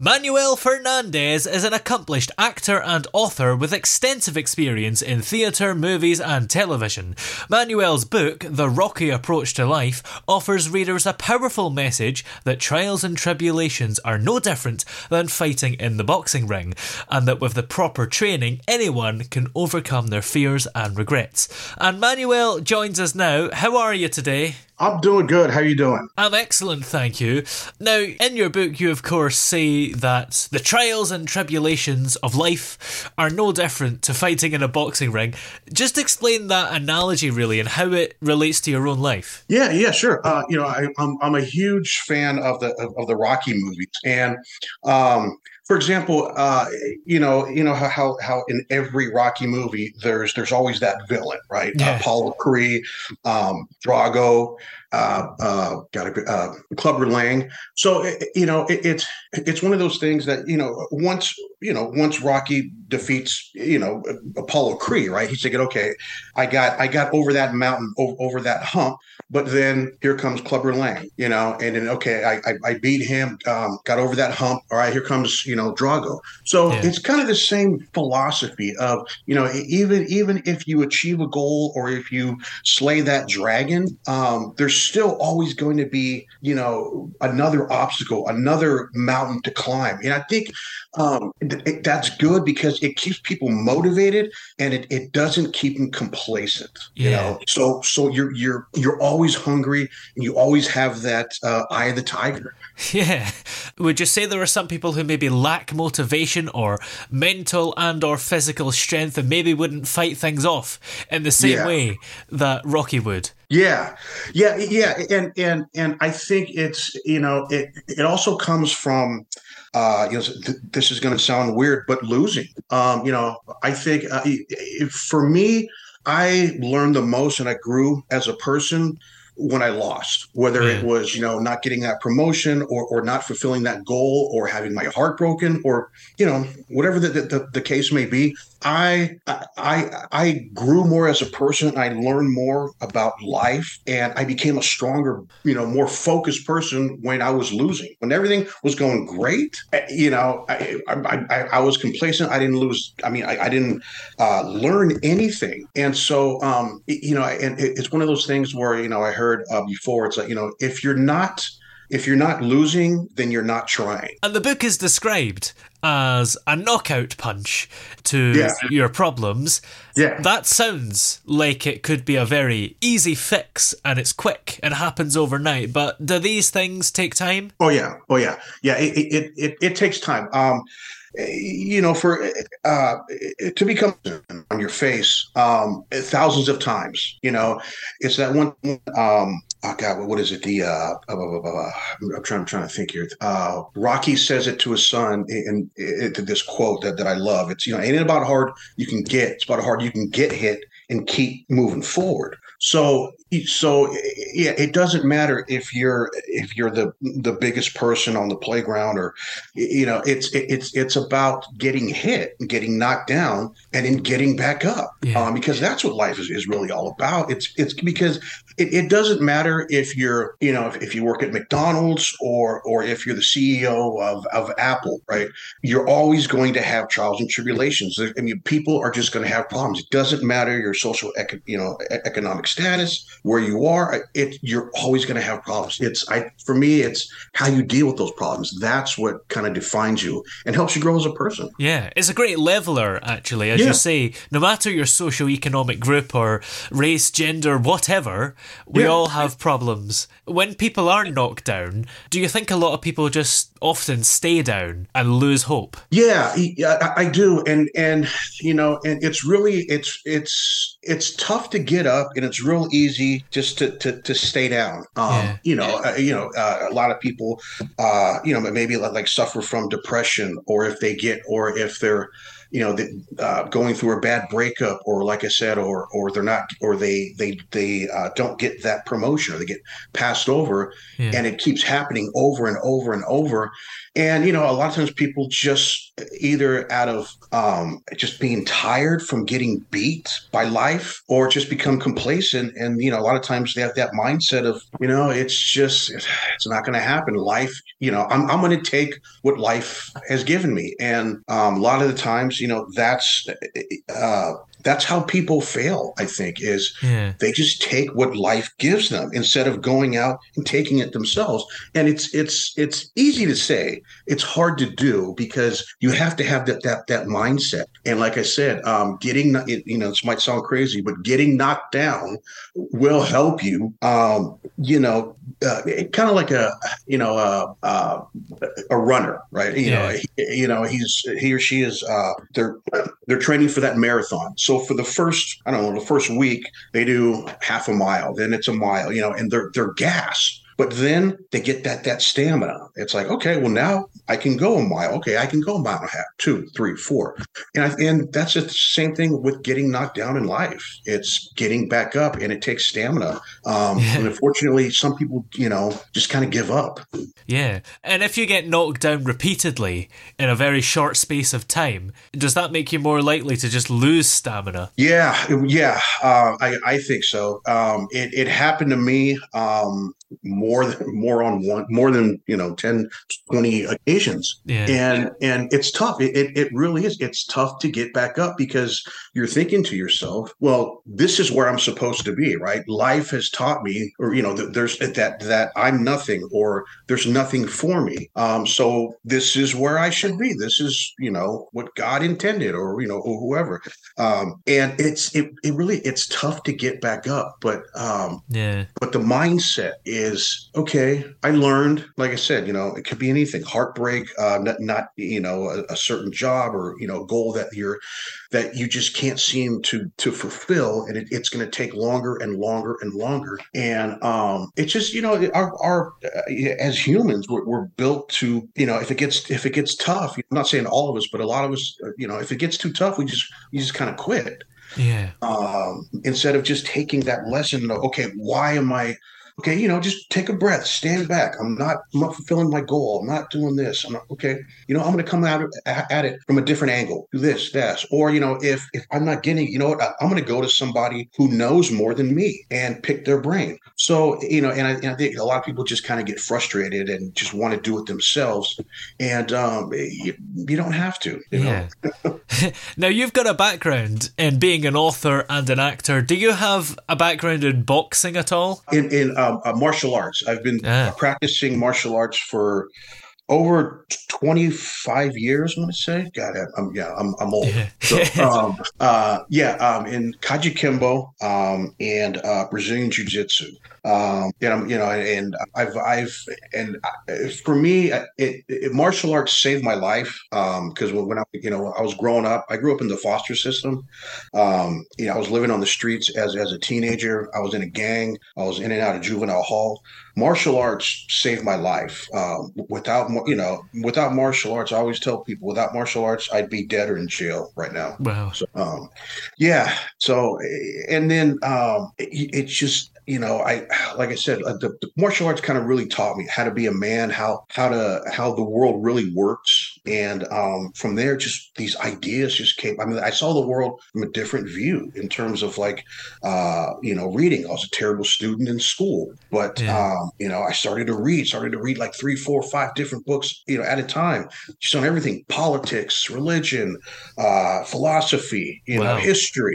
Manuel Fernandez is an accomplished actor and author with extensive experience in theatre, movies and television. Manuel's book, The Rocky Approach to Life, offers readers a powerful message that trials and tribulations are no different than fighting in the boxing ring, and that with the proper training, anyone can overcome their fears and regrets. And Manuel joins us now. How are you today? I'm doing good. How are you doing? I'm excellent, thank you. Now, in your book, you, of course, say that the trials and tribulations of life are no different to fighting in a boxing ring. Just explain that analogy, really, and how it relates to your own life. Yeah, sure. I'm a huge fan of the Rocky movies. And, for example, you know how in every Rocky movie there's always that villain, right? Yes. Apollo Creed, Drago, Clubber Lang. So it's one of those things that once Rocky defeats Apollo Creed, right? He's thinking, okay, I got over that mountain, over that hump. But then here comes Clubber Lang, and then okay, I beat him, got over that hump. All right, here comes Drago. So yeah. It's kind of the same philosophy of even if you achieve a goal or if you slay that dragon, there's still always going to be, another obstacle, another mountain to climb. And I think that's good because it keeps people motivated and it doesn't keep them complacent, you know? So you're always hungry and you always have that eye of the tiger. Yeah. Would you say there are some people who maybe lack motivation or mental and or physical strength and maybe wouldn't fight things off in the same way that Rocky would? Yeah. And I think it's, it also comes from, this is going to sound weird, but losing. I think for me, I learned the most and I grew as a person when I lost, whether it was, not getting that promotion or not fulfilling that goal or having my heart broken or, whatever the case may be, I grew more as a person. I learned more about life and I became a stronger, more focused person when I was losing. When everything was going great, I was complacent. I didn't lose. I mean, I didn't learn anything. And so, and it's one of those things where, I heard before, it's like, if you're not losing, then you're not trying. And the book is described as a knockout punch to your problems. Yeah. That sounds like it could be a very easy fix and it's quick and happens overnight. But do these things take time? Oh, yeah. Yeah, it takes time. For to become on your face thousands of times, it's that one. Oh God, what is it? The I'm trying to think here. Rocky says it to his son in this quote that I love. It's ain't about hard you can get. It's about hard you can get hit and keep moving forward. So So yeah, it doesn't matter if you're the biggest person on the playground, or you know, it's about getting hit and getting knocked down and then getting back up, because that's what life is really all about. It's because it doesn't matter if you're, you know, if you work at McDonald's or if you're the CEO of Apple, right? You're always going to have trials and tribulations. I mean, people are just going to have problems. It doesn't matter your social economic status, where you are, you're always going to have problems. For me, it's how you deal with those problems. That's what kind of defines you and helps you grow as a person. Yeah, it's a great leveler, actually, as you say. No matter your socioeconomic group or race, gender, whatever, we all have problems. When people are knocked down, do you think a lot of people just often stay down and lose hope? Yeah, I do, and you know, and it's really it's tough to get up, and it's real easy just to stay down. A lot of people, you know, maybe like suffer from depression, or if they're you know, going through a bad breakup, or like I said, or they're not, or they don't get that promotion, or they get passed over, and it keeps happening over and over and over. And, you know, a lot of times people just either out of just being tired from getting beat by life, or just become complacent. And, you know, a lot of times they have that mindset of, you know, it's not going to happen. Life, you know, I'm going to take what life has given me. And a lot of the times, you know, that's how people fail, I think, is they just take what life gives them instead of going out and taking it themselves. And it's easy to say, it's hard to do, because you have to have that mindset. And like I said, getting, you know, this might sound crazy, but getting knocked down will help you, you know, kind of like a runner, right? You know, he or she is, they're training for that marathon. So for the first week, they do half a mile, then it's a mile, you know, and they're gassed. But then they get that stamina. It's like, okay, well, now I can go a mile. Okay, I can go a mile and a half, 2, 3, 4. And that's the same thing with getting knocked down in life. It's getting back up, and it takes stamina. And unfortunately, some people, you know, just kind of give up. Yeah. And if you get knocked down repeatedly in a very short space of time, does that make you more likely to just lose stamina? Yeah. I think so. It happened to me. More than you know, 10, 20 occasions. And it's tough. It really is. It's tough to get back up, because you're thinking to yourself, well, this is where I'm supposed to be, right? Life has taught me, or, you know, there's that I'm nothing, or there's nothing for me. So this is where I should be. This is, you know, what God intended, or, you know, or whoever. And it's tough to get back up, but the mindset is, okay, I learned, like I said, you know, it could be anything, heartbreak, not you know, a certain job, or, you know, goal that you just can't seem to fulfill. And it's going to take longer and longer and longer. And it's just, you know, our as humans, we're built to, you know, if it gets tough, I'm not saying all of us, but a lot of us, you know, if it gets too tough, we just kind of quit. Instead of just taking that lesson of, okay, why am I, okay, you know, just take a breath, stand back. I'm not fulfilling my goal. I'm not doing this. Okay, you know, I'm going to come at it from a different angle. Do this, that, or, you know, if I'm not getting, you know what, I'm going to go to somebody who knows more than me and pick their brain. So, you know, and I think a lot of people just kind of get frustrated and just want to do it themselves. And you don't have to, you know? Now, you've got a background in being an author and an actor. Do you have a background in boxing at all? Martial arts. I've been practicing martial arts for over 25 years, I want to say. God, I'm old. In Kajikimbo and Brazilian Jiu-Jitsu. And for me, martial arts saved my life, because when I was growing up, I grew up in the foster system. You know, I was living on the streets as a teenager. I was in a gang. I was in and out of juvenile hall. Martial arts saved my life. Without martial arts, I always tell people, without martial arts, I'd be dead or in jail right now. Wow. So, and then it's just you know, like I said, the martial arts kind of really taught me how to be a man, how the world really works. And from there, just these ideas just came. I mean, I saw the world from a different view in terms of reading. I was a terrible student in school, but, I started to read like 3, 4, 5 different books, at a time, just on everything, politics, religion, philosophy, history.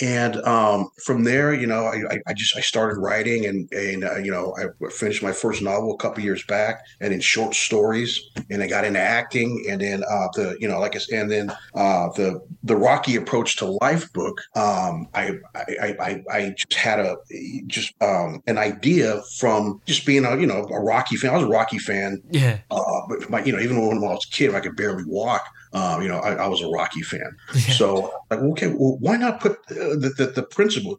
And from there, I started writing and I finished my first novel a couple of years back, and in short stories, and I got into acting, and then the Rocky Approach to Life book. I just had an idea from just being a Rocky fan. I was a Rocky fan. Yeah. But even when I was a kid, I could barely walk. I was a Rocky fan. Yeah. So why not put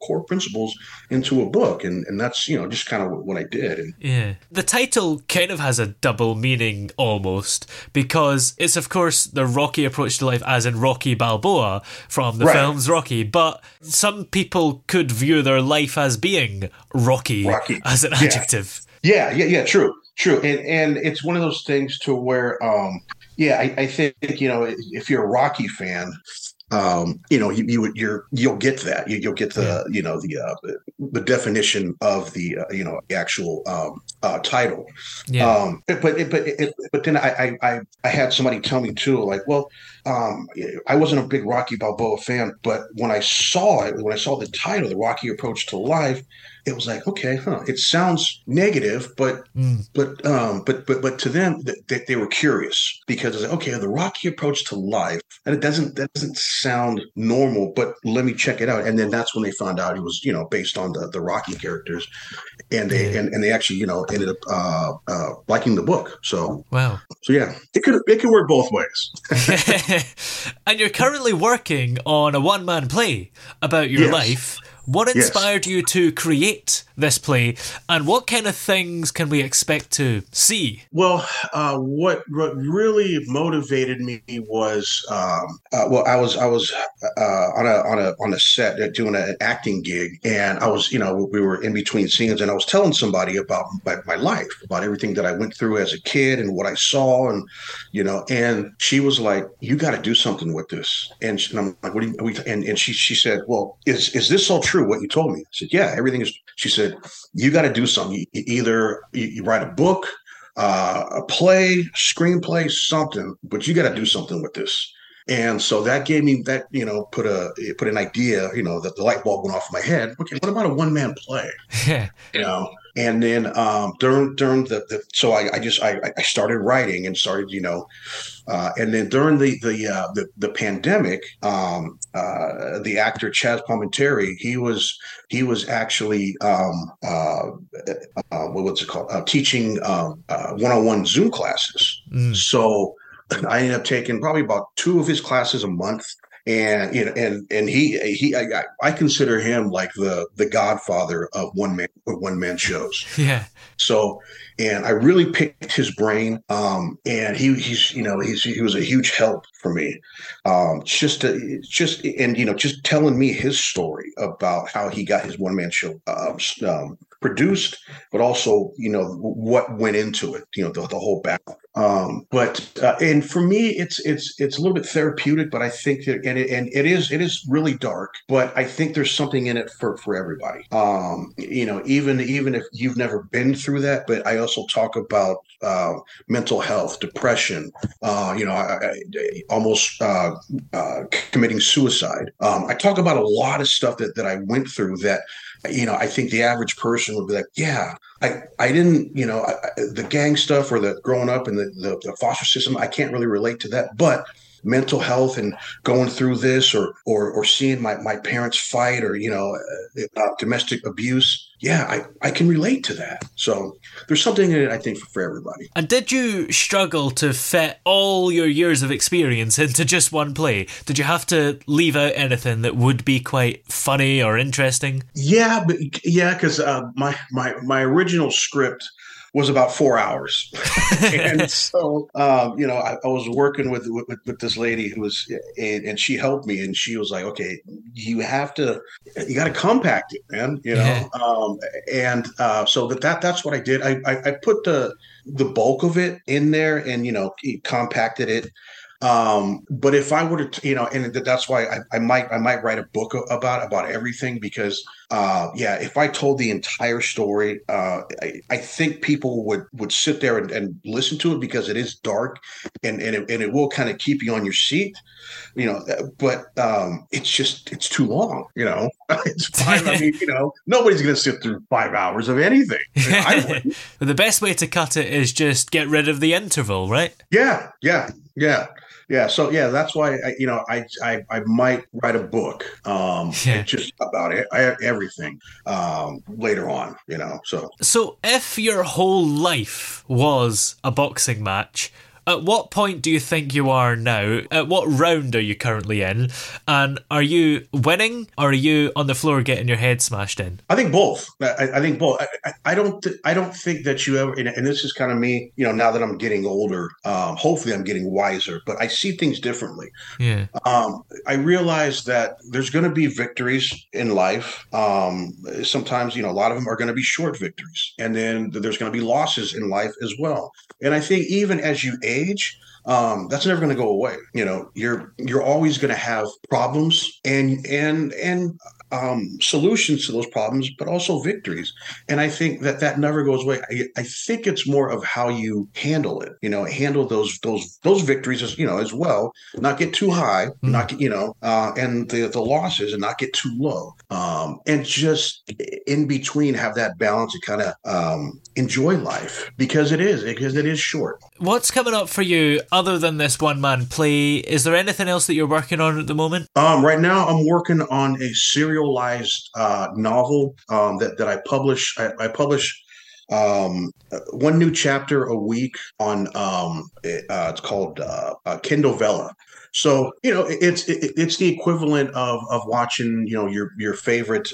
core principles into a book? And that's, just kind of what I did. And yeah. The title kind of has a double meaning almost, because it's, of course, the Rocky approach to life, as in Rocky Balboa from the films Rocky. But some people could view their life as being Rocky. As an adjective. Yeah. True. And it's one of those things to where, I think, if you're a Rocky fan, you'll get that. You'll get the definition of the actual title. Yeah. But then I had somebody tell me too, I wasn't a big Rocky Balboa fan, but when I saw the title, The Rocky Approach to Life, it was like, okay, it sounds negative, but to them, they were curious, because it's like, okay, the Rocky approach to life, and that doesn't sound normal, but let me check it out. And then that's when they found out it was, based on the Rocky characters, and they actually, ended up liking the book. So wow, so yeah, it could work both ways. And you're currently working on a one-man play about your life. What inspired you to create this play, and what kind of things can we expect to see? Well, what really motivated me was, I was on a set doing an acting gig, and I was, we were in between scenes, and I was telling somebody about my life, about everything that I went through as a kid and what I saw, and and she was like, "You got to do something with this," and I'm like, "What do you?" And she said, "Well, is this all true?" true what you told me? I said, yeah, everything is. She said, you got to do something. You write a book, a play, screenplay, something, but you got to do something with this. And so that gave me that, you know, put an idea, you know, that the light bulb went off my head. Okay, what about a one-man play? You know, and then I started writing and started, you know, and then during the pandemic, the actor Chaz Palminteri, he was actually teaching one-on-one Zoom classes. Mm. So I ended up taking probably about 2 of his classes a month, and you know, and I consider him like the godfather of one man shows. Yeah. So, and I really picked his brain, and he was a huge help for me, just telling me his story about how he got his one man show produced, but also, you know, what went into it, you know, the whole battle. And for me, it's a little bit therapeutic, but I think that, and it is really dark, but I think there's something in it for everybody. You know, even if you've never been through that, but I also talk about mental health, depression, you know, almost committing suicide. I talk about a lot of stuff that I went through that, you know, I think the average person would be like, yeah, I didn't, you know, the gang stuff or the growing up in the foster system, I can't really relate to that. But mental health and going through this or seeing my parents fight or, you know, domestic abuse. Yeah, I can relate to that. So there's something in it, I think, for everybody. And did you struggle to fit all your years of experience into just one play? Did you have to leave out anything that would be quite funny or interesting? Yeah, because my original script was about 4 hours. And so, you know, I was working with this lady who was, and she helped me, and she was like, okay, you got to compact it, man, you know? Yeah. So that's what I did. I put the bulk of it in there and, you know, compacted it. But if I were to, you know, and that's why I might write a book about everything, because if I told the entire story, I think people would sit there and listen to it, because it is dark and it will kind of keep you on your seat, you know, but it's too long, you know. It's fine. I mean, you know, nobody's going to sit through 5 hours of anything. You know, I wouldn't. The best way to cut it is just get rid of the interval, right? Yeah, yeah, yeah. Yeah. So, yeah, that's why, I might write a book just about it, everything later on, you know. So if your whole life was a boxing match, at what point do you think you are now? At what round are you currently in? And are you winning, or are you on the floor getting your head smashed in? I think both. I don't think that you ever, and this is kind of me, you know, now that I'm getting older, hopefully I'm getting wiser, but I see things differently. Yeah. I realize that there's going to be victories in life. Sometimes, you know, a lot of them are going to be short victories. And then there's going to be losses in life as well. And I think even as you age, that's never going to go away. You know, you're always going to have problems and solutions to those problems, but also victories. And I think that never goes away. I think it's more of how you handle it, you know, handle those victories as, you know, as well, not get too high, and the losses, and not get too low. And just in between, have that balance and kind of enjoy life, because it is short. What's coming up for you other than this one man play? Is there anything else that you're working on at the moment? Right now I'm working on a serialized novel that I publish. I publish one new chapter a week on it's called Kindle Vella. So, you know, it's the equivalent of watching, you know, your favorite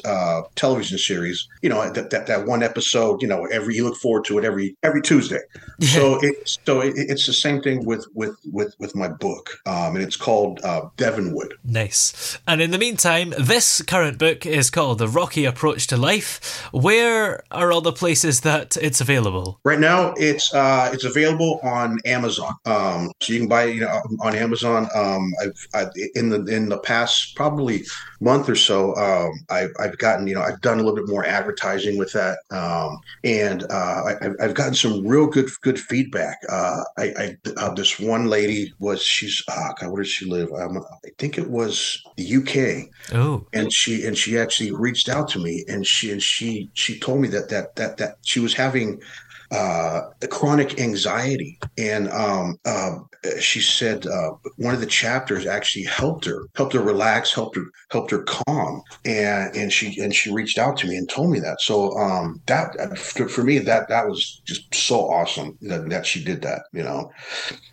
television series, you know, that one episode, you know, you look forward to it every Tuesday. So it's the same thing with my book, and it's called Devonwood. Nice. And in the meantime, this current book is called The Rocky Approach to Life. Where are all the places that it's available? Right now, it's available on Amazon. So you can buy it, you know, on Amazon. In the past probably month or so, I've done a little bit more advertising with that, and I've gotten some real good feedback. This one lady where did she live? I think it was the UK. Oh, and she actually reached out to me, and she told me that she was having chronic anxiety, and she said one of the chapters actually helped her relax, helped her calm, and she reached out to me and told me that. So that for me that was just so awesome that she did that, you know.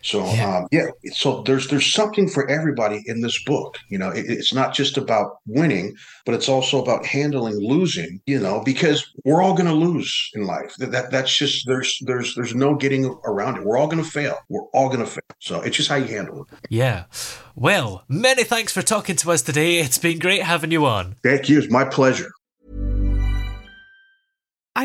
So yeah. So there's something for everybody in this book, you know. It's not just about winning, but it's also about handling losing, you know, because we're all going to lose in life. That's just there's no getting around it. We're all going to fail. So it's just how you handle it. Yeah. Well, many thanks for talking to us today. It's been great having you on. Thank you. It's my pleasure. Are